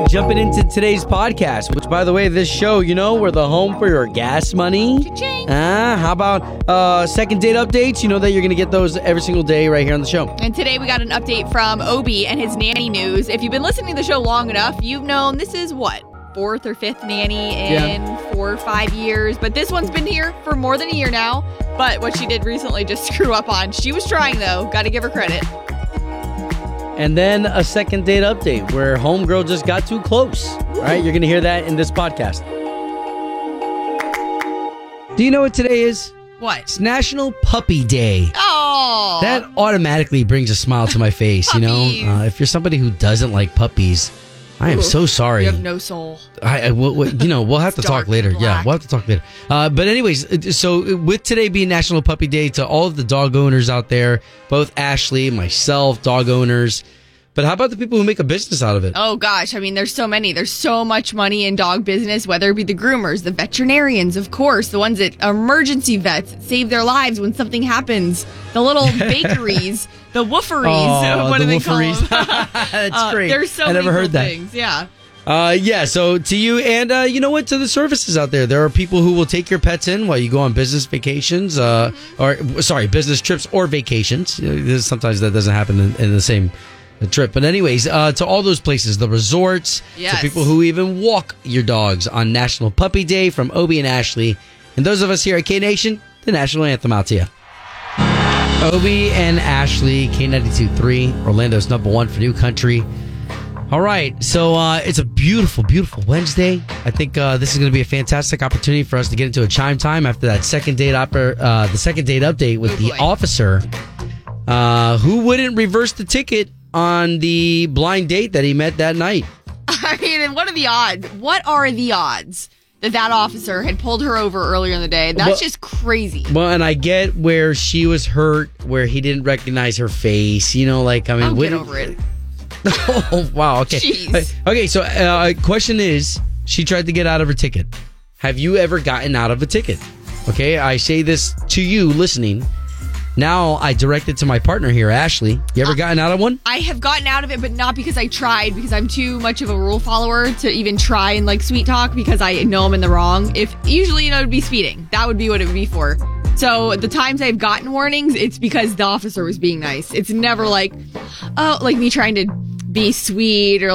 right, jumping into today's podcast, which, by the way, this show, you know, we're the home for your gas money. How about second date updates? You know that you're going to get those every single day right here on the show. And today we got an update from Obi and his nanny news. If you've been listening to the show long enough, you've known this is what? Fourth or fifth nanny in 4 or 5 years. But this one's been here for more than a year now. But what she did recently just screw up on. She was trying, though. Got to give her credit. And then a second date update where homegirl just got too close. All right, you're going to hear that in this podcast. Do you know what today is? What? It's National Puppy Day. Oh! That automatically brings a smile to my face, you know? If you're somebody who doesn't like puppies, I am so sorry. You have no soul. We'll have to talk later. Yeah, we'll have to talk later. But anyways, so with today being National Puppy Day, to all of the dog owners out there, both Ashley, myself, dog owners. But how about the people who make a business out of it? Oh, gosh. I mean, there's so many. There's so much money in dog business, whether it be the groomers, the veterinarians, of course, the ones that emergency vets save their lives when something happens, the little bakeries, the wooferys. Oh, what do they call them? That's great. There's so many cool things. Yeah. So to you and, you know what, to the services out there, there are people who will take your pets in while you go on business vacations, business trips or vacations. Sometimes that doesn't happen in the same trip. But anyways, to all those places, the resorts, to people who even walk your dogs on National Puppy Day from Obi and Ashley. And those of us here at K-Nation, the national anthem out to you. Obi and Ashley, K92.3, Orlando's #1 for New Country. All right, so it's a beautiful, beautiful Wednesday. I think this is going to be a fantastic opportunity for us to get into a chime time after that the second date update with the officer who wouldn't reverse the ticket on the blind date that he met that night. I mean, and what are the odds? What are the odds that officer had pulled her over earlier in the day? That's just crazy. Well, and I get where she was hurt, where he didn't recognize her face. You know, get over it. Oh, wow. Okay. Jeez. Okay, so question is, she tried to get out of her ticket. Have you ever gotten out of a ticket? Okay, I say this to you listening. Now I direct it to my partner here, Ashley. You ever gotten out of one? I have gotten out of it, but not because I tried, because I'm too much of a rule follower to even try and sweet talk, because I know I'm in the wrong. If usually, it would be speeding. That would be what it would be for. So the times I've gotten warnings, it's because the officer was being nice. It's never me trying to be sweet or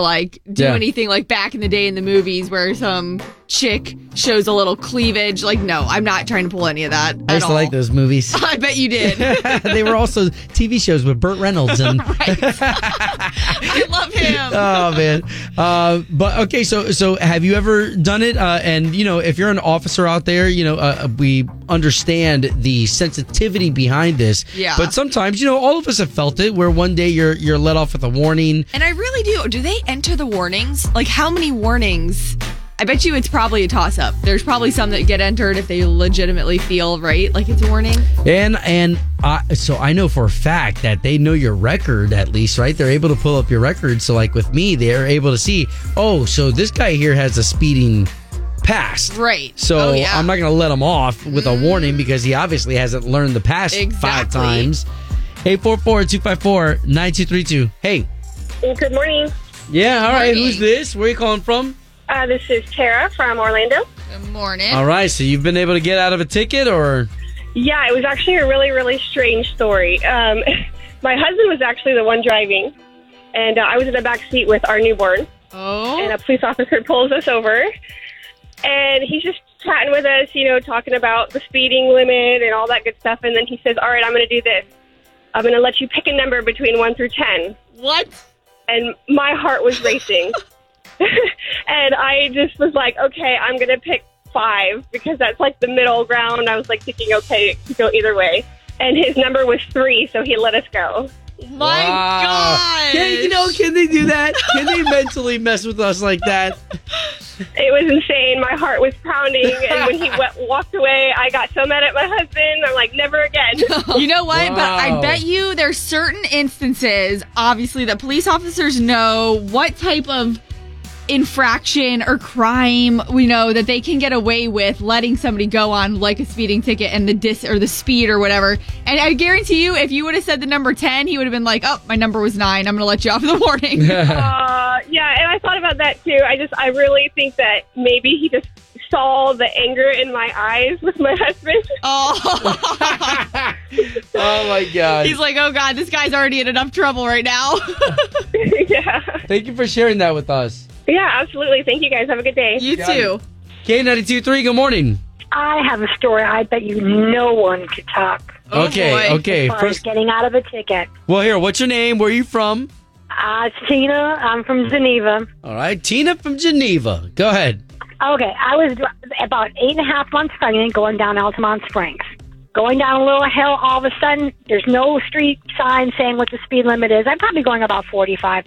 do anything like back in the day in the movies where some chick shows a little cleavage. No, I'm not trying to pull any of that. I used to like those movies. I bet you did. They were also TV shows with Burt Reynolds and right. I love him. Oh man. But okay, so have you ever done it? And you know, if you're an officer out there, you know, we understand the sensitivity behind this. Yeah. But sometimes, you know, all of us have felt it where one day you're let off with a warning. And I really do. Do they enter the warnings? How many warnings? I bet you it's probably a toss-up. There's probably some that get entered if they legitimately feel right, it's a warning. So I know for a fact that they know your record at least, right? They're able to pull up your record. So with me, they're able to see, oh, so this guy here has a speeding past. Right. So I'm not going to let him off with a warning because he obviously hasn't learned the past 5 times. 844-254-9232. Hey. Good morning. Yeah, all right. Who's this? Where are you calling from? This is Tara from Orlando. Good morning. All right, so you've been able to get out of a ticket or? Yeah, it was actually a really, really strange story. My husband was actually the one driving, and I was in the back seat with our newborn. Oh. And a police officer pulls us over, and he's just chatting with us, you know, talking about the speeding limit and all that good stuff. And then he says, all right, I'm going to do this. I'm going to let you pick a number between 1 through 10. What? And my heart was racing. And I just was like, okay, I'm going to pick 5 because that's the middle ground. I was thinking, okay, it could go either way. And his number was 3, so he let us go. My God! Can they do that? Can they mentally mess with us like that? It was insane. My heart was pounding. And when he walked away, I got so mad at my husband. I'm like, never again. You know what? Wow. But I bet you there's certain instances, obviously, that police officers know what type of infraction or crime we know that they can get away with letting somebody go on a speeding ticket and the the speed or whatever. And I guarantee you, if you would have said the number 10, he would have been like, oh, my number was 9. I'm going to let you off the warning. Yeah. I thought about that too. I really think that maybe he just saw the anger in my eyes with my husband. Oh, oh my God. He's like, oh God, this guy's already in enough trouble right now. Yeah. Thank you for sharing that with us. Yeah, absolutely. Thank you guys. Have a good day. You too. K92.3, good morning. I have a story. I bet you no one could talk. Okay, okay. First, getting out of a ticket. Well, here, what's your name? Where are you from? Tina. I'm from Geneva. All right, Tina from Geneva. Go ahead. Okay, I was about 8.5 months pregnant going down Altamont Springs. Going down a little hill, all of a sudden, there's no street sign saying what the speed limit is. I'm probably going about 45.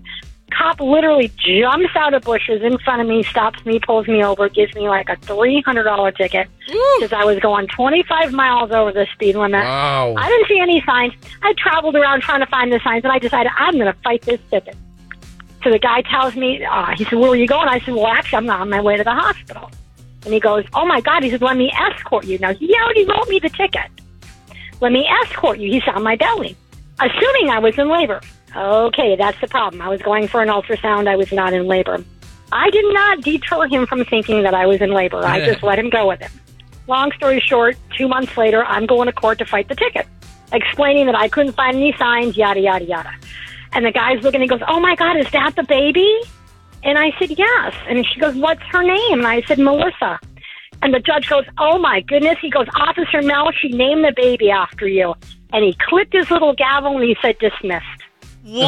Cop literally jumps out of bushes in front of me, stops me, pulls me over, gives me like a $300 ticket because I was going 25 miles over the speed limit. Wow. I didn't see any signs. I traveled around trying to find the signs, and I decided I'm going to fight this ticket. So the guy tells me, he said, where were you going? I said, well, actually, I'm on my way to the hospital. And he goes, oh, my God. He said, let me escort you. Now, he already wrote me the ticket. Let me escort you. He's on my belly, assuming I was in labor. Okay, that's the problem. I was going for an ultrasound. I was not in labor. I did not deter him from thinking that I was in labor. I just let him go with it. Long story short, 2 months later, I'm going to court to fight the ticket, explaining that I couldn't find any signs, yada, yada, yada. And the guy's looking, he goes, oh, my God, is that the baby? And I said, yes. And she goes, what's her name? And I said, Melissa. And the judge goes, oh, my goodness. He goes, Officer Mel, she named the baby after you. And he clicked his little gavel and he said, dismissed. What?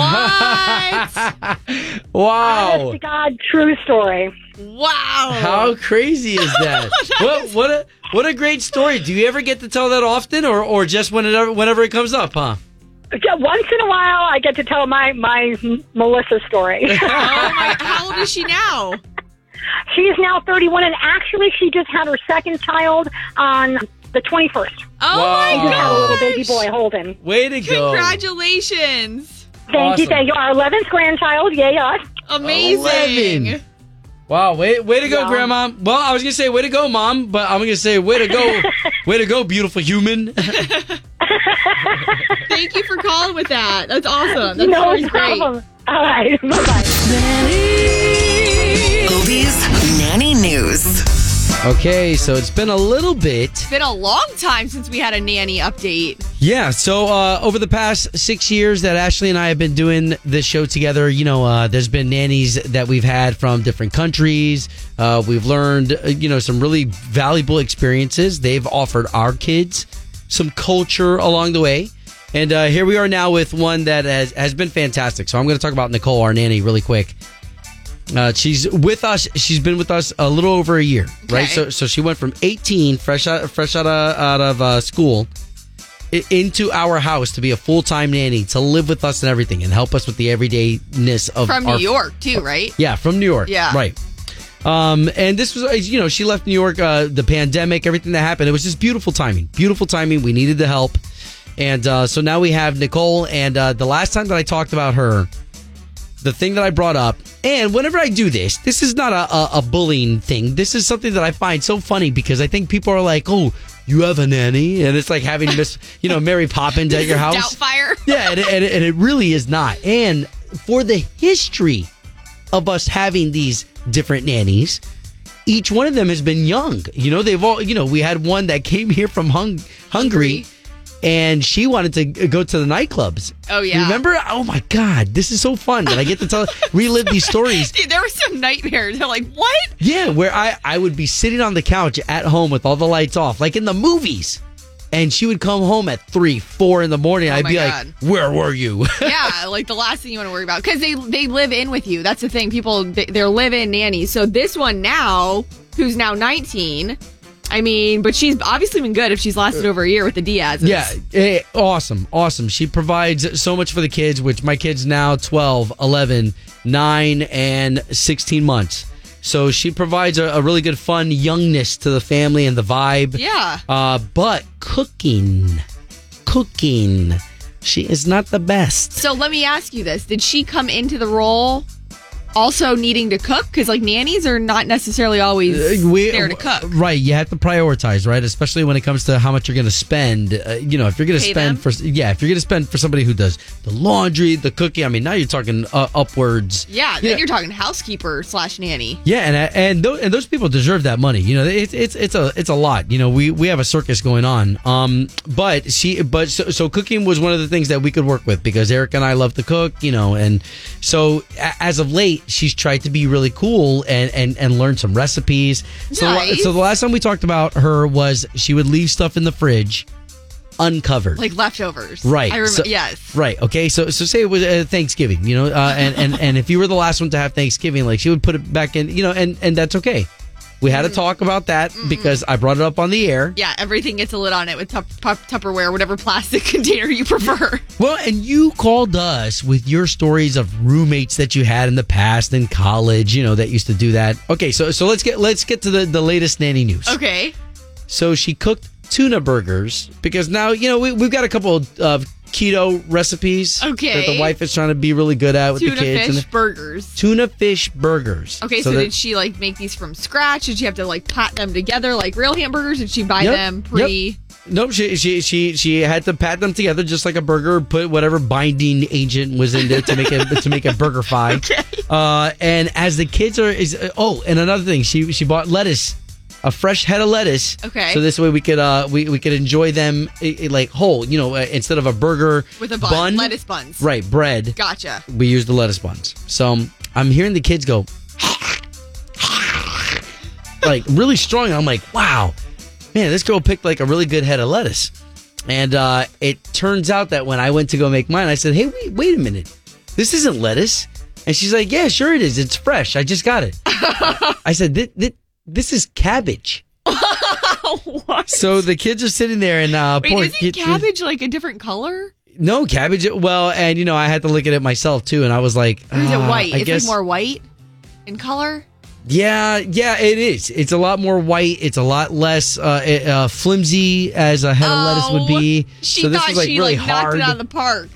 Wow. Honest to God, true story. Wow. How crazy is that? What a great story. Do you ever get to tell that often or just whenever it comes up, huh? Once in a while, I get to tell my Melissa story. Oh my, how old is she now? She is now 31, and actually she just had her second child on the 21st. Oh, wow. My God. She just had a little baby boy, Holden. Way to go. Congratulations. Thank you. Our 11th grandchild. Yay, us. Amazing. 11. Wow. Way to go, yeah. Grandma. Well, I was going to say way to go, Mom, but I'm going to say way to go. Way to go, beautiful human. Thank you for calling with that. That's awesome. That's no problem. Great. All right. Bye-bye. Obie's Nanny News. Okay, so it's been a little bit. It's been a long time since we had a nanny update. Yeah, so over the past 6 years that Ashley and I have been doing this show together, there's been nannies that we've had from different countries. We've learned, some really valuable experiences. They've offered our kids some culture along the way. And here we are now with one that has been fantastic. So I'm going to talk about Nicole, our nanny, really quick. She's with us. She's been with us a little over a year, right? Okay. So she went from 18, fresh out of school, into our house to be a full-time nanny, to live with us and everything, and help us with the everydayness of from New York too, right? Yeah, from New York. Yeah, right. And this was, she left New York, the pandemic, everything that happened. It was just beautiful timing. Beautiful timing. We needed the help, and so now we have Nicole. And the last time that I talked about her, the thing that I brought up, and whenever I do this, this is not a bullying thing. This is something that I find so funny because I think people are like, oh, you have a nanny? And it's like having Mary Poppins at your house. Doubtfire. Yeah, and it really is not. And for the history of us having these different nannies, each one of them has been young. They've all, we had one that came here from Hungary. And she wanted to go to the nightclubs. Oh, yeah. Remember? Oh, my God. This is so fun that I get to relive these stories. Dude, there were some nightmares. They're like, what? Yeah, where I would be sitting on the couch at home with all the lights off, like in the movies. And she would come home at 3, 4 in the morning. Oh, I'd be God. Like, where were you? Yeah, like the last thing you want to worry about. Because they live in with you. That's the thing. People, they're live-in nannies. So this one now, who's now 19... but she's obviously been good if she's lasted over a year with the Diazes. Yeah, awesome. She provides so much for the kids, which my kids now 12, 11, 9, and 16 months. So she provides a really good fun youngness to the family and the vibe. Yeah. But cooking, she is not the best. So let me ask you this. Did she come into the role also needing to cook? Because like nannies are not necessarily always there to cook. Right. You have to prioritize, right? Especially when it comes to how much you're going to spend. You know, if you're going to spend them? If you're going to spend for somebody who does the laundry, the cooking. I mean, now you're talking upwards. Yeah. Then you're talking housekeeper/nanny. Yeah. And those people deserve that money. You know, it's a lot. You know, we have a circus going on. But cooking was one of the things that we could work with because Eric and I love to cook, you know, and so as of late, she's tried to be really cool and learn some recipes. Nice. So the last time we talked about her was she would leave stuff in the fridge uncovered, like leftovers. Right. I remember. So, yes. Right. Okay. So say it was Thanksgiving, you know, and if you were the last one to have Thanksgiving, like she would put it back in, you know, and that's okay. We had a talk about that because I brought it up on the air. Yeah, everything gets a lid on it with Tupperware, whatever plastic container you prefer. Well, and you called us with your stories of roommates that you had in the past in college, you know, that used to do that. Okay, so let's get to the latest nanny news. Okay. So she cooked tuna burgers because now, you know, we've got a couple of keto recipes that the wife is trying to be really good at with the kids. Tuna fish burgers. Okay, so did she like make these from scratch? Did she have to like pat them together like real hamburgers? Did she buy them pre? Nope, she had to pat them together just like a burger. Put whatever binding agent was in there to make it to make a burger-fy. Okay. And as the kids are and another thing, she bought lettuce. A fresh head of lettuce. Okay. So this way we could we could enjoy them like whole, you know, instead of a burger with a bun. Lettuce buns. Right, bread. Gotcha. We use the lettuce buns. So I'm hearing the kids go like really strong. I'm like, wow, man, this girl picked like a really good head of lettuce. And it turns out that when I went to go make mine, I said, hey, wait a minute, this isn't lettuce. And she's like, yeah, sure it is. It's fresh. I just got it. I said, this is cabbage. What? So the kids are sitting there and... Wait, isn't cabbage like a different color? No, cabbage... Well, and you know, I had to look at it myself too and I was like... Is it white? Is it more white in color? Yeah, it is. It's a lot more white. It's a lot less flimsy as a head of lettuce would be. She so this thought is, like, she really like, knocked it out of the park.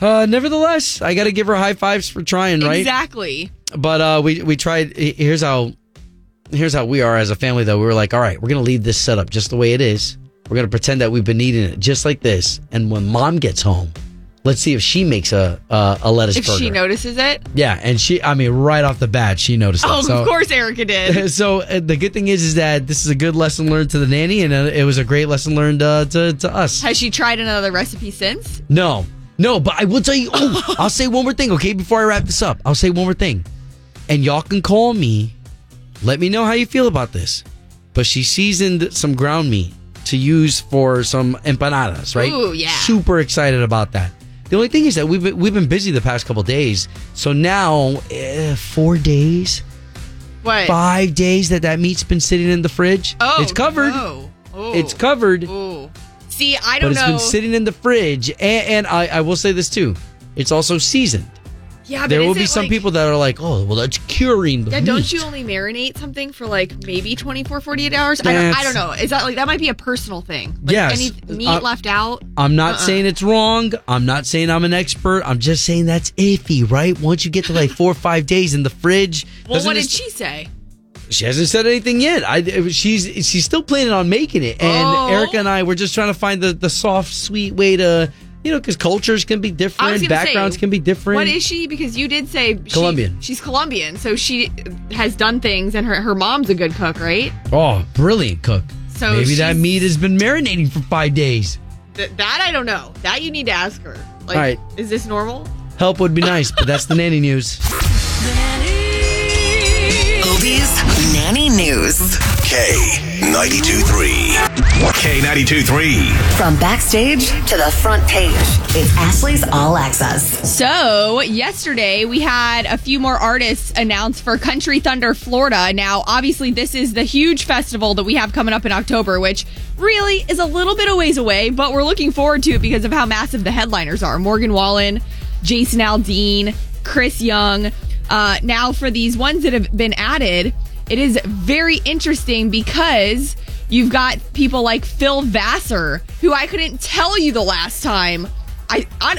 Nevertheless, I got to give her high fives for trying, right? Exactly. But we tried... Here's how we are as a family, though. We were like, all right, we're going to leave this set up just the way it is. We're going to pretend that we've been eating it just like this. And when mom gets home, let's see if she makes a lettuce burger. If she notices it? Yeah. And right off the bat, she noticed it. Oh, so, of course Erica did. So the good thing is that this is a good lesson learned to the nanny, and it was a great lesson learned to us. Has she tried another recipe since? No, but I will tell you, I'll say one more thing, okay? Before I wrap this up, I'll say one more thing. And y'all can call me. Let me know how you feel about this. But she seasoned some ground meat to use for some empanadas, right? Ooh, yeah. Super excited about that. The only thing is that we've been busy the past couple days. So now, 4 days? What? 5 days that meat's been sitting in the fridge? Oh, it's covered. No. Oh. It's covered. Ooh. See, I don't know. But it's been sitting in the fridge. And I will say this, too. It's also seasoned. Yeah, but there will be some people that are like, oh, well, that's curing the meat. Don't you only marinate something for like maybe 24, 48 hours? I don't know. Is that like, that might be a personal thing? Like yes. Any meat left out? I'm not saying it's wrong. I'm not saying I'm an expert. I'm just saying that's iffy, right? Once you get to like 4 or 5 days in the fridge. Well, what did she say? She hasn't said anything yet. She's still planning on making it. And Erica and I were just trying to find the soft, sweet way to... You know, because cultures can be different, backgrounds can be different. What is she? Because you did say Colombian. She's Colombian, so she has done things, and her mom's a good cook, right? Oh, brilliant cook. So maybe that meat has been marinating for 5 days. That I don't know. That you need to ask her. Like, all right. Is this normal? Help would be nice, but that's the nanny news. Obi's Nanny News. K92.3. From backstage to the front page, it's Ashley's All Access. So, yesterday we had a few more artists announced for Country Thunder Florida. Now, obviously, this is the huge festival that we have coming up in October, which really is a little bit a ways away, but we're looking forward to it because of how massive the headliners are. Morgan Wallen, Jason Aldean, Chris Young. Now, for these ones that have been added, it is very interesting because you've got people like Phil Vassar, who I couldn't tell you the last time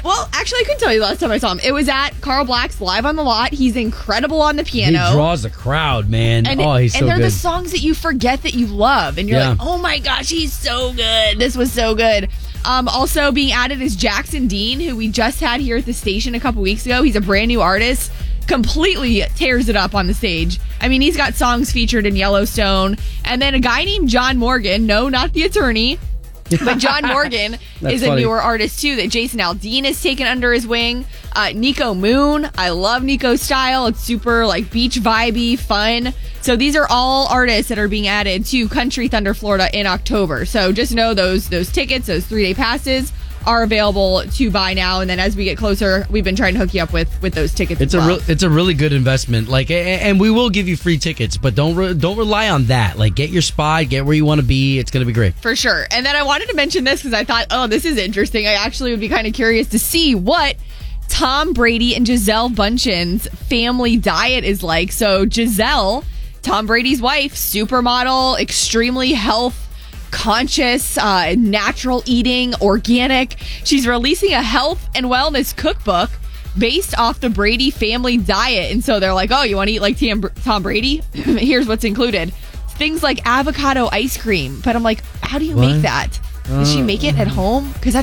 Well, actually, I couldn't tell you the last time I saw him. It was at Carl Black's Live on the Lot. He's incredible on the piano. He draws a crowd, man. And, he's so good. The songs that you forget that you love. And you're like, oh my gosh, he's so good. This was so good. Also being added is Jackson Dean, who we just had here at the station a couple weeks ago. He's a brand new artist. Completely tears it up on the stage. I mean, he's got songs featured in Yellowstone. And then a guy named John Morgan. No, not the attorney. But John Morgan is a newer artist, too, that Jason Aldean has taken under his wing. Nico Moon. I love Nico's style. It's super, like, beach vibey, fun. So these are all artists that are being added to Country Thunder Florida in October. So just know those tickets, those three-day passes are available to buy now. And then as we get closer, we've been trying to hook you up with those tickets. It's a really good investment. Like, and we will give you free tickets, but don't rely on that. Like, get your spot, get where you want to be. It's going to be great. For sure. And then I wanted to mention this because I thought, oh, this is interesting. I actually would be kind of curious to see what Tom Brady and Gisele Bundchen's family diet is like. So Gisele, Tom Brady's wife, supermodel, extremely health conscious, natural eating, organic. She's releasing a health and wellness cookbook based off the Brady family diet. And so they're like, oh, you want to eat like Tom Brady? Here's what's included. Things like avocado ice cream. But I'm like, how do you make that? Does she make it at home? Because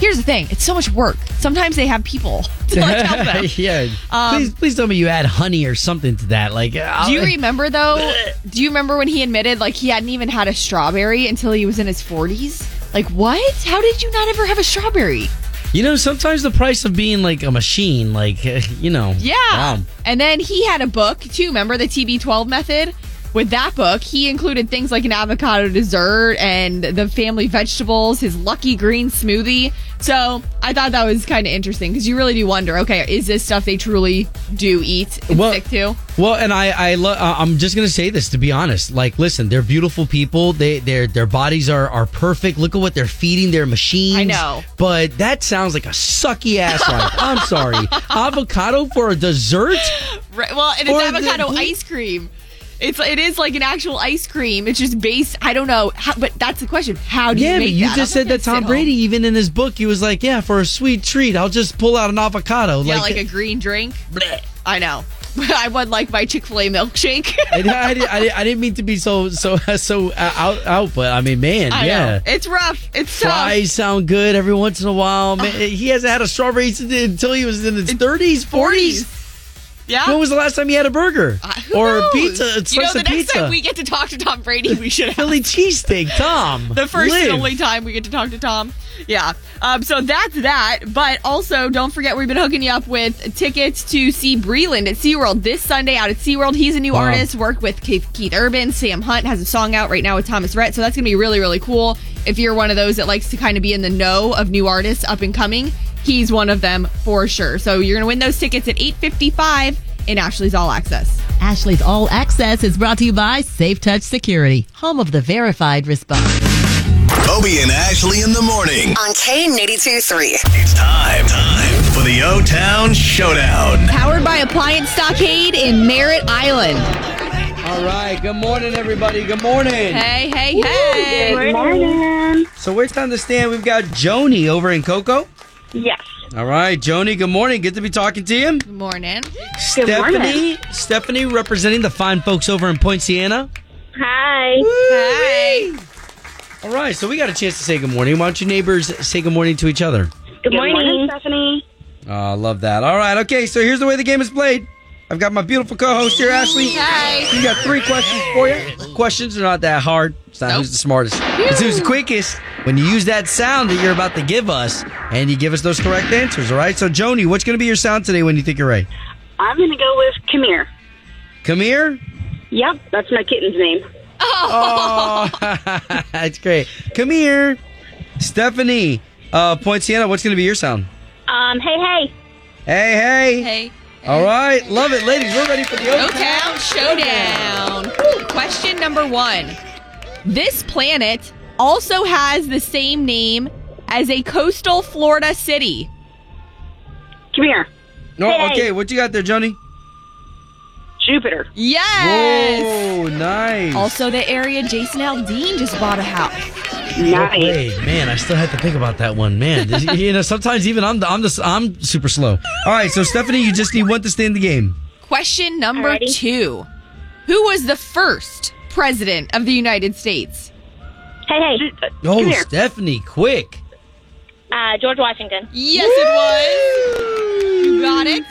here's the thing. It's so much work. Sometimes they have people to like help them. Please tell me you add honey or something to that. Like, do you remember when he admitted like he hadn't even had a strawberry until he was in his 40s? Like, what? How did you not ever have a strawberry? You know, sometimes the price of being like a machine, like, you know. Yeah. Wow. And then he had a book, too. Remember the TB12 method? With that book, he included things like an avocado dessert and the family vegetables, his Lucky Green smoothie. So I thought that was kind of interesting because you really do wonder, okay, is this stuff they truly do eat and stick to? Well, and I'm just going to say this, to be honest. Like, listen, they're beautiful people. Their bodies are perfect. Look at what they're feeding their machines. I know. But that sounds like a sucky-ass life. I'm sorry. Avocado for a dessert? Right. Well, and it's avocado ice cream. It is like an actual ice cream. It's just based, I don't know, but that's the question. How do you make that? Yeah, but you just said that Tom Brady, even in his book, he was like, yeah, for a sweet treat, I'll just pull out an avocado. Yeah, like a green drink. Bleh. I know. I would like my Chick-fil-A milkshake. I didn't mean to be so out, but I mean, man, I know. It's rough. It's tough. Fries sound good every once in a while. Man, he hasn't had a strawberry until he was in his 30s, 40s. Yeah. When was the last time you had a burger or pizza? You know, the next time we get to talk to Tom Brady, we should have Philly cheesesteak, Tom. The first and only time we get to talk to Tom. Yeah. So that's that. But also, don't forget we've been hooking you up with tickets to see Breland at SeaWorld this Sunday out at SeaWorld. He's a new artist, worked with Keith Urban, Sam Hunt, has a song out right now with Thomas Rhett. So that's going to be really, really cool. If you're one of those that likes to kind of be in the know of new artists up and coming, he's one of them for sure. So you're going to win those tickets at 8:55 in Ashley's All Access. Ashley's All Access is brought to you by Safe Touch Security, home of the verified response. Obi and Ashley in the morning on K92.3. It's time for the O-Town Showdown. Powered by Appliance Stockade in Merritt Island. All right. Good morning, everybody. Good morning. Hey, hey, hey. Good morning. So we're starting to stand. We've got Joni over in Cocoa. Yes. All right, Joni, good morning. Good to be talking to you. Good morning. Stephanie representing the fine folks over in Point Siena. Hi. Woo-wee. Hi. All right, so we got a chance to say good morning. Why don't you neighbors say good morning to each other? Good morning, Stephanie. Oh, I love that. All right, okay, so here's the way the game is played. I've got my beautiful co-host here, Ashley. Hi. You got three questions for you. Questions are not that hard. It's not who's the smartest. It's who's the quickest. When you use that sound that you're about to give us, and you give us those correct answers, all right? So, Joni, what's going to be your sound today when you think you're right? I'm going to go with Khmer. Khmer? Yep, that's my kitten's name. Oh, that's great. Khmer. Stephanie, Point Siena, what's going to be your sound? Hey, hey. Hey, hey. Hey. All right, love it, ladies. We're ready for the O-Town Showdown. Question number one. This planet also has the same name as a coastal Florida city. Come here. No, hey. Okay, what you got there, Joni? Jupiter. Yes. Whoa, nice. Also, the area Jason Aldean just bought a house. Nice. Man, I still have to think about that one. Man, you know, sometimes even I'm super slow. All right, so Stephanie, you just need one to stay in the game. Question number two. Who was the first president of the United States? Hey. Oh, Stephanie, quick. George Washington. Yes, it was. You got it.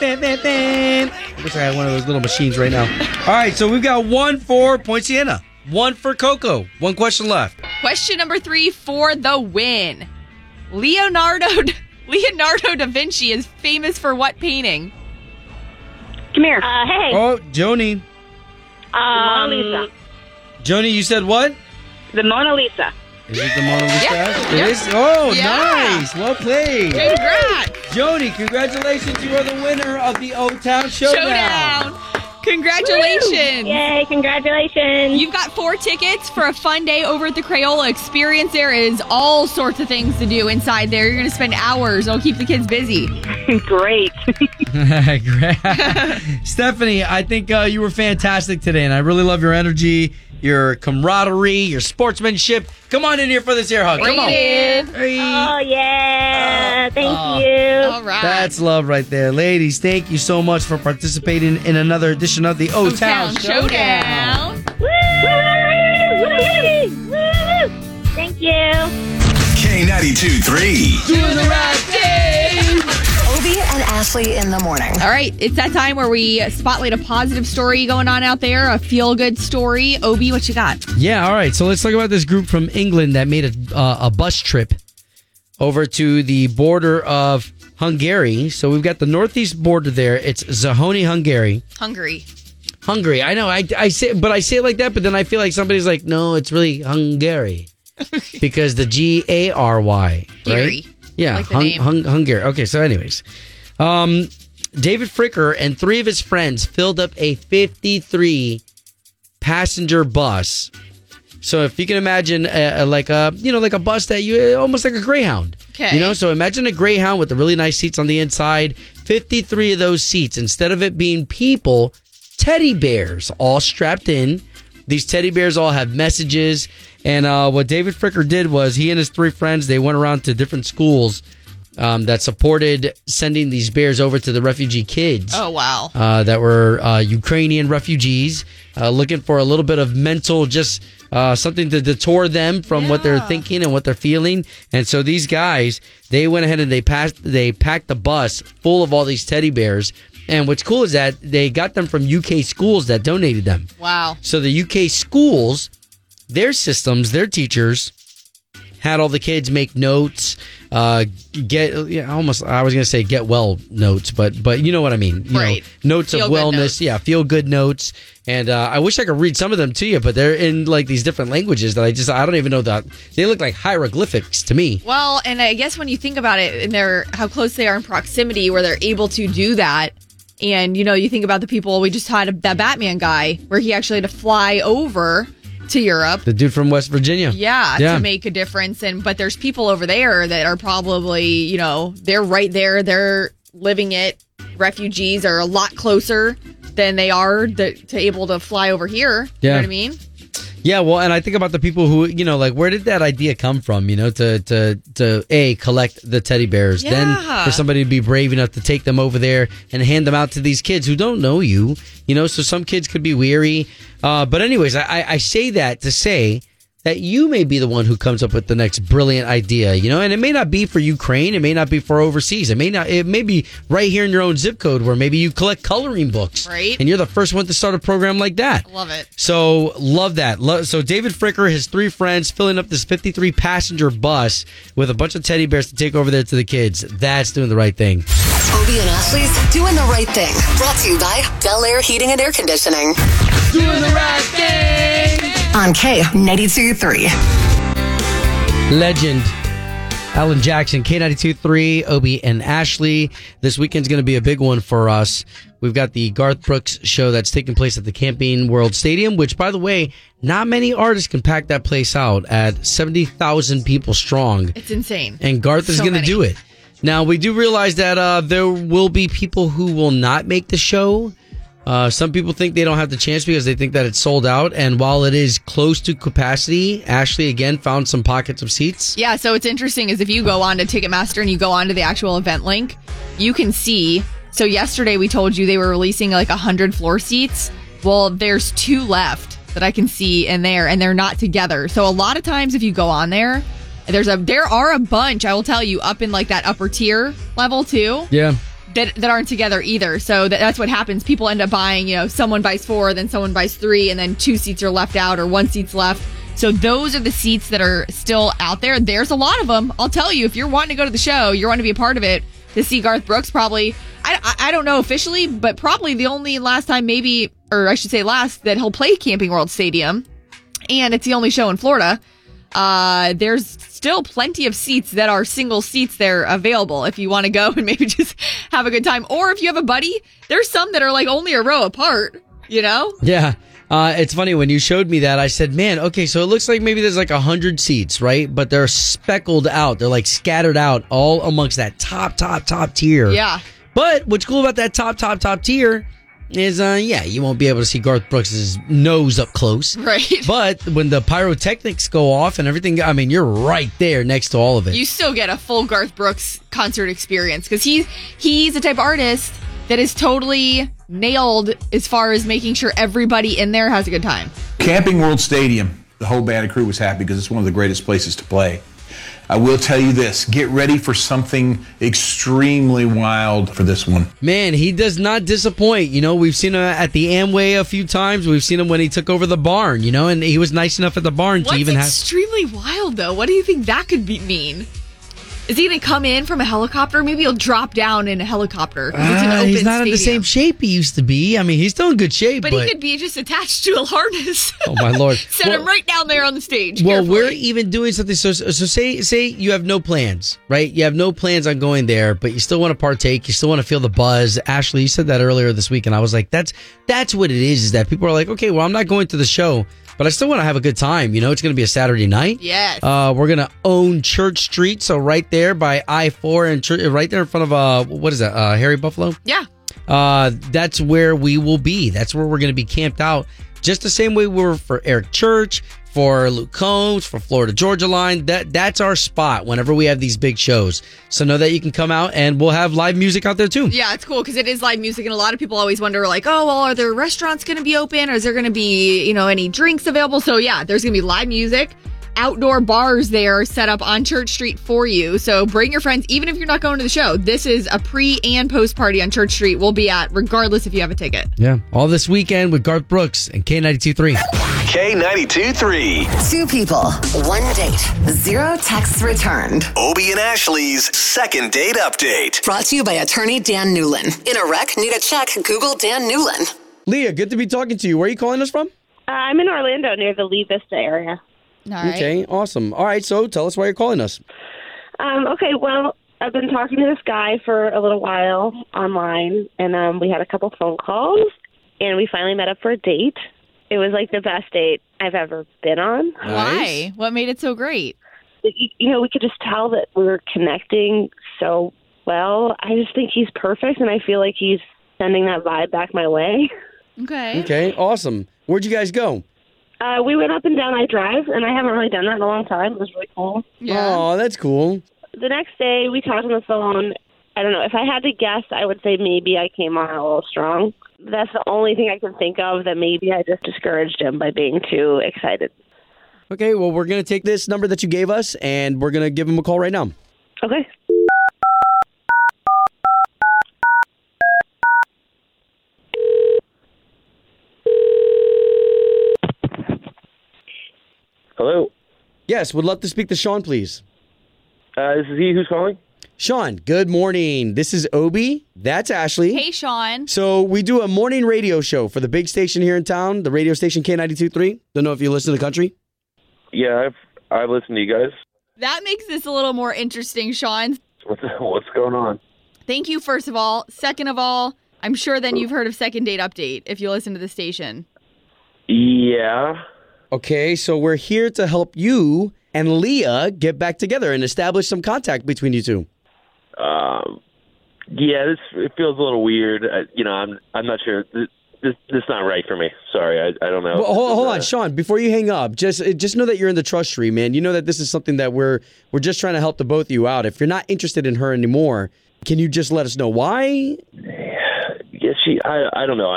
Bam, bam, bam. I wish I had one of those little machines right now. All right, so we've got one for Poinciana, one for Coco. One question left. Question number three for the win. Leonardo da Vinci is famous for what painting? Come here. Oh, Joni. Mona Lisa. Joni, you said what? The Mona Lisa. Is it the Mona Lisa? Yep. It is. Oh, yeah. Nice. Well played. Congrats. Joni, congratulations. You are the winner of the O-Town Showdown. Congratulations. Woo. Yay, congratulations. You've got 4 tickets for a fun day over at the Crayola Experience. There is all sorts of things to do inside there. You're going to spend hours. It'll keep the kids busy. Great. Stephanie, I think you were fantastic today, and I really love your energy, your camaraderie, your sportsmanship. Come on in here for this air hug. Come on. Hey. Oh, yeah. Thank you. All right. That's love right there. Ladies, thank you so much for participating in another edition of the O-Town Showdown. Woo! Woo! Thank you. K92.3. Doing the right thing. Obi and Ashley in the morning. All right, it's that time where we spotlight a positive story going on out there, a feel-good story. Obi, what you got? Yeah, all right, so let's talk about this group from England that made a bus trip over to the border of Hungary. So we've got the northeast border there. It's Zahony, Hungary. Hungary. I know, I say it like that, but then I feel like somebody's like, no, it's really Hungary. Because the G-A-R-Y, right? Yeah, like Hungary. Okay, so anyways. David Fricker and 3 of his friends filled up a 53-passenger bus. So if you can imagine like a bus that you almost like a Greyhound. Okay. You know, so imagine a Greyhound with the really nice seats on the inside. 53 of those seats, instead of it being people, teddy bears all strapped in. These teddy bears all have messages. And what David Fricker did was he and his 3 friends, they went around to different schools that supported sending these bears over to the refugee kids. Oh, wow. That were Ukrainian refugees looking for a little bit of mental, just something to detour them from what they're thinking and what they're feeling. And so these guys, they went ahead and they packed the bus full of all these teddy bears. And what's cool is that they got them from UK schools that donated them. Wow. So the UK schools, their systems, their teachers had all the kids make notes, get well notes, but you know what I mean. Right. You know, notes of wellness. Yeah, feel good notes. And I wish I could read some of them to you, but they're in like these different languages that I don't even know that. They look like hieroglyphics to me. Well, and I guess when you think about it and how close they are in proximity where they're able to do that. And, you know, you think about the people we just had, that Batman guy, where he actually had to fly over to Europe. The dude from West Virginia. Yeah, to make a difference. But there's people over there that are probably, you know, they're right there. They're living it. Refugees are a lot closer than they are to able to fly over here. Yeah. You know what I mean? Yeah, well, and I think about the people who, you know, like, where did that idea come from, you know, to collect the teddy bears, then for somebody to be brave enough to take them over there and hand them out to these kids who don't know you, you know, so some kids could be weary. But anyways, I say that to say that you may be the one who comes up with the next brilliant idea, you know, and it may not be for Ukraine, it may not be for overseas, it may be right here in your own zip code where maybe you collect coloring books, right? And you're the first one to start a program like that. Love it. So love that. So David Fricker, his 3 friends, filling up this 53 passenger bus with a bunch of teddy bears to take over there to the kids. That's doing the right thing. Obi and Ashley's Doing the Right Thing, brought to you by Bel Air Heating and Air Conditioning. Doing the right thing. On K92.3. Legend Alan Jackson, K92.3, Obi and Ashley. This weekend's going to be a big one for us. We've got the Garth Brooks show that's taking place at the Camping World Stadium, which, by the way, not many artists can pack that place out at 70,000 people strong. It's insane. And Garth is going to do it. Now, we do realize that there will be people who will not make the show. Some people think they don't have the chance because they think that it's sold out. And while it is close to capacity, Ashley, again, found some pockets of seats. Yeah, so what's interesting is if you go on to Ticketmaster and you go on to the actual event link, you can see. So yesterday we told you they were releasing like 100 floor seats. Well, there's two left that I can see in there, and they're not together. So a lot of times if you go on there, there are a bunch, I will tell you, up in like that upper tier level too. Yeah. That aren't together either. So that's what happens. People end up buying, someone buys 4, then someone buys 3, and then 2 seats are left out or 1 seat's left. So those are the seats that are still out there. There's a lot of them. I'll tell you, if you're wanting to go to the show, you want to be a part of it, to see Garth Brooks probably, I don't know officially, but probably the only last time maybe, or I should say last, that he'll play Camping World Stadium. And it's the only show in Florida. There's still plenty of seats that are single seats there available if you want to go and maybe just have a good time. Or if you have a buddy, there's some that are like only a row apart, Yeah. It's funny, when you showed me that, I said, man, okay, so it looks like maybe there's like 100 seats, right? But they're speckled out. They're like scattered out all amongst that top tier. Yeah. But what's cool about that top tier is, you won't be able to see Garth Brooks' nose up close. Right. But when the pyrotechnics go off and everything, I mean, you're right there next to all of it. You still get a full Garth Brooks concert experience because he's the type of artist that is totally nailed as far as making sure everybody in there has a good time. Camping World Stadium, the whole band and crew was happy because it's one of the greatest places to play. I will tell you this, get ready for something extremely wild for this one. Man, he does not disappoint. We've seen him at the Amway a few times. We've seen him when he took over the barn, and he was nice enough at the barn to even have... What's extremely wild, though? What do you think that could mean? Is he going to come in from a helicopter? Maybe he'll drop down in a helicopter. He's not in the same shape he used to be. I mean, he's still in good shape. But he could be just attached to a harness. Oh, my Lord. Set him right down there on the stage. Well, carefully. We're even doing something. So say you have no plans, right? You have no plans on going there, but you still want to partake. You still want to feel the buzz. Ashley, you said that earlier this week, and I was like, that's what it is that people are like, okay, well, I'm not going to the show, but I still want to have a good time. It's going to be a Saturday night. Yes. We're going to own Church Street. So right there by I-4 and right there in front of, what is that? Harry Buffalo? Yeah. That's where we will be. That's where we're going to be camped out. Just the same way we were for Eric Church, for Luke Combs, for Florida Georgia Line. That's our spot whenever we have these big shows. So know that you can come out, and we'll have live music out there too. Yeah, it's cool because it is live music, and a lot of people always wonder like, oh, well, are there restaurants going to be open, or is there going to be, any drinks available? So yeah, there's going to be live music. Outdoor bars there set up on Church Street for you. So bring your friends, even if you're not going to the show. This is a pre and post party on Church Street we'll be at, regardless if you have a ticket. Yeah. All this weekend with Garth Brooks and K92.3. K92.3. 2 people, 1 date, 0 texts returned. Obi and Ashley's second date update. Brought to you by attorney Dan Newlin. In a wreck, need a check, Google Dan Newlin. Leah, good to be talking to you. Where are you calling us from? I'm in Orlando near the Lee Vista area. Right. Okay, awesome. All right, so tell us why you're calling us. Okay, well, I've been talking to this guy for a little while online, and we had a couple phone calls, and we finally met up for a date. It was like the best date I've ever been on. Nice. Why? What made it so great? We could just tell that we were connecting so well. I just think he's perfect, and I feel like he's sending that vibe back my way. Okay, awesome. Where'd you guys go? We went up and down I-Drive, and I haven't really done that in a long time. It was really cool. Yeah. Oh, that's cool. The next day, we talked on the phone. I don't know. If I had to guess, I would say maybe I came on a little strong. That's the only thing I can think of, that maybe I just discouraged him by being too excited. Okay, well, we're going to take this number that you gave us, and we're going to give him a call right now. Okay. Hello? Yes, would love to speak to Sean, please. This is he. Who's calling? Sean, good morning. This is Obi. That's Ashley. Hey, Sean. So we do a morning radio show for the big station here in town, the radio station K92.3. Don't know if you listen to the country. Yeah, I listen to you guys. That makes this a little more interesting, Sean. What's going on? Thank you, first of all. Second of all, I'm sure then you've heard of Second Date Update if you listen to the station. Yeah. Okay, so we're here to help you and Leah get back together and establish some contact between you two. Yeah, it feels a little weird. I'm not sure. It's not right for me. Sorry, I don't know. Well, hold on, Sean. Before you hang up, just know that you're in the trust tree, man. You know that this is something that we're just trying to help the both of you out. If you're not interested in her anymore, can you just let us know why? Yeah, I don't know.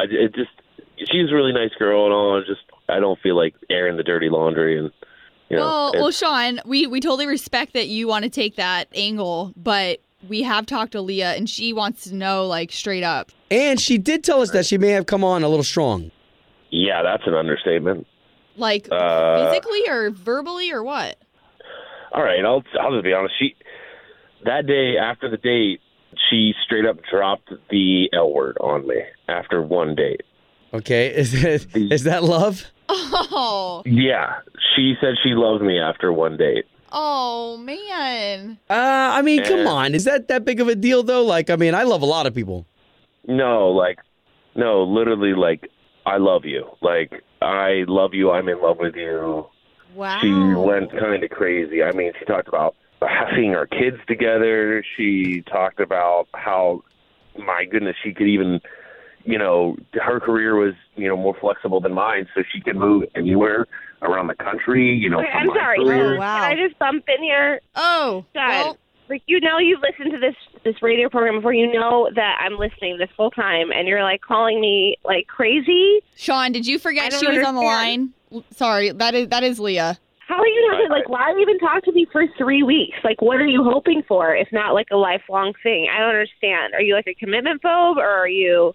She's a really nice girl and all. I don't feel like airing the dirty laundry and. You know, well, Sean, we totally respect that you want to take that angle, but we have talked to Leah, and she wants to know, like, straight up. And she did tell us that she may have come on a little strong. Yeah, that's an understatement. Like, physically or verbally or what? All right, I'll just be honest. That day after the date, she straight up dropped the L word on me after one date. Okay, is that love? Oh. Yeah, she said she loved me after one date. Oh, man. I mean, come on. Is that big of a deal, though? Like, I mean, I love a lot of people. No, literally, like, I love you. Like, I love you. I'm in love with you. Wow. She went kind of crazy. I mean, she talked about having our kids together. She talked about how, my goodness, she could even, you know, her career was, you know, more flexible than mine, so she could move anywhere around the country, you know. Wait, I'm sorry. Oh, wow. Can I just bump in here? Oh. God. Well, like, you know, you've listened to this radio program before. You know that I'm listening this full time, and you're, like, calling me, like, crazy. Sean, did you forget she was on the line? Sorry, that is Leah. How are you not, like, why have you been talking to me for 3 weeks? Like, what are you hoping for if not, like, a lifelong thing? I don't understand. Are you, like, a commitment phobe, or are you,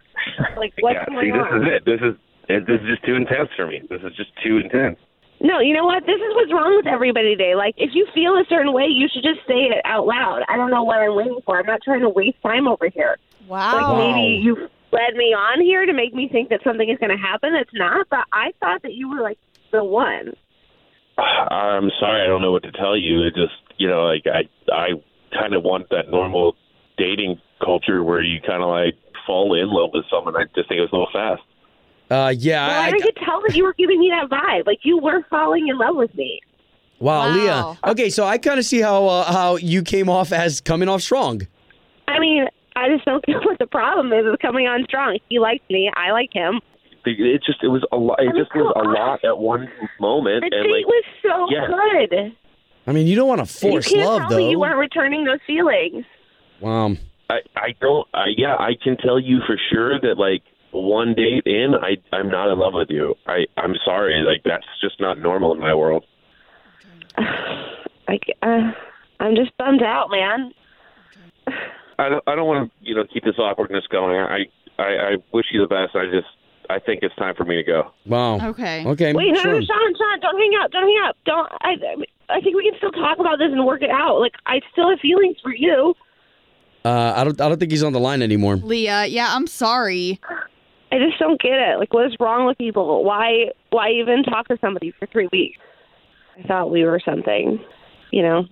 like, what's going on? See, this is it. This is just too intense for me. This is just too intense. No, you know what? This is what's wrong with everybody today. Like, if you feel a certain way, you should just say it out loud. I don't know what I'm waiting for. I'm not trying to waste time over here. Wow. Like, maybe you've led me on here to make me think that something is going to happen that's not, but I thought that you were, like, the one. I'm sorry. I don't know what to tell you. It just, you know, like, I kind of want that normal dating culture where you kind of, like, fall in love with someone. I just think it was a little fast. Yeah. Well, I could tell that you were giving me that vibe. Like, you were falling in love with me. Wow, Leah. Okay, so I kind of see how you came off as coming off strong. I mean, I just don't know what the problem is with coming on strong. He likes me. I like him. It was a lot. It just was a lot at one moment. The date was so good. I mean, you don't want to force love, though. You can't tell me you weren't returning those feelings. Wow. I don't. I can tell you for sure that, like, one date in, I'm not in love with you. I'm sorry. Like, that's just not normal in my world. I'm just bummed out, man. I don't want to, you know, keep this awkwardness going. I wish you the best. I think it's time for me to go. Wow. Okay. Wait, no, sure. Sean, don't hang up. Don't. I think we can still talk about this and work it out. Like, I still have feelings for you. I don't think he's on the line anymore. Leah, yeah, I'm sorry. I just don't get it. Like, what is wrong with people? Why even talk to somebody for 3 weeks? I thought we were something, you know?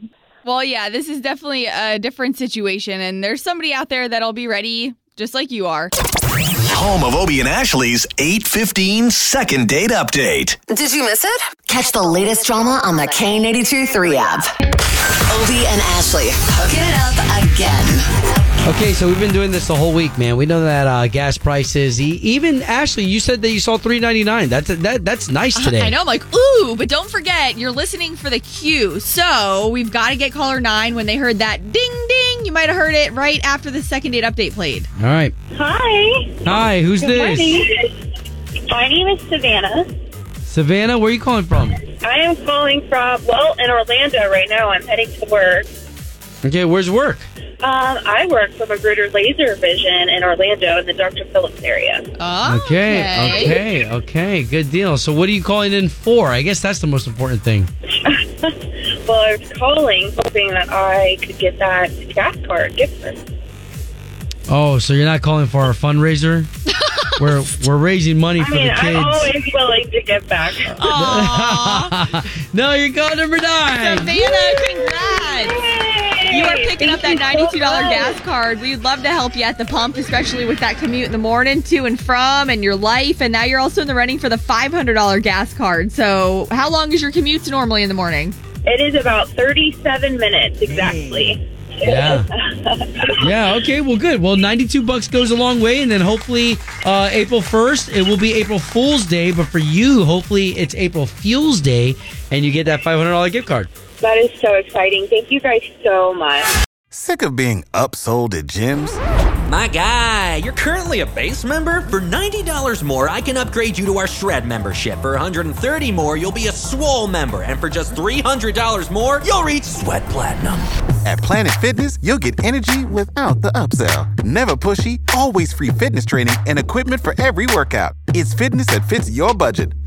Well, yeah, this is definitely a different situation, and there's somebody out there that'll be ready just like you are. Home of Obi and Ashley's 8:15 second date update. Did you miss it? Catch the latest drama on the K92.3 app. Obi and Ashley, hooking it up again. Okay, so we've been doing this the whole week, man. We know that gas prices. Even Ashley, you said that you saw $3.99. That's nice today. I know. I'm like, ooh, but don't forget, you're listening for the cue. So we've got to get caller 9 when they heard that ding ding. You might have heard it right after the second date update played. All right. Hi. Who's this? Morning. My name is Savannah. Savannah, where are you calling from? I am calling from, in Orlando right now. I'm heading to work. Okay, where's work? I work for Magruder Laser Vision in Orlando in the Dr. Phillips area. Oh, okay. Good deal. So what are you calling in for? I guess that's the most important thing. Well, I was calling hoping that I could get that gas card gift for me. Oh, so you're not calling for our fundraiser? We're raising money for the kids. I'm always willing to give back. No, you're calling number 9. Savannah, congrats. Yay. You are picking up that $92 gas card. We'd love to help you at the pump, especially with that commute in the morning to and from and your life. And now you're also in the running for the $500 gas card. So how long is your commute normally in the morning? It is about 37 minutes exactly. Hey. Yeah. Yeah, okay, well, good. Well, $92 goes a long way, and then hopefully April 1st, it will be April Fool's Day, but for you, hopefully it's April Fuel's Day, and you get that $500 gift card. That is so exciting. Thank you guys so much. Sick of being upsold at gyms? My guy, you're currently a base member. For $90 more, I can upgrade you to our Shred membership. For $130 more, you'll be a Swole member. And for just $300 more, you'll reach Sweat Platinum. At Planet Fitness, you'll get energy without the upsell. Never pushy, always free fitness training and equipment for every workout. It's fitness that fits your budget.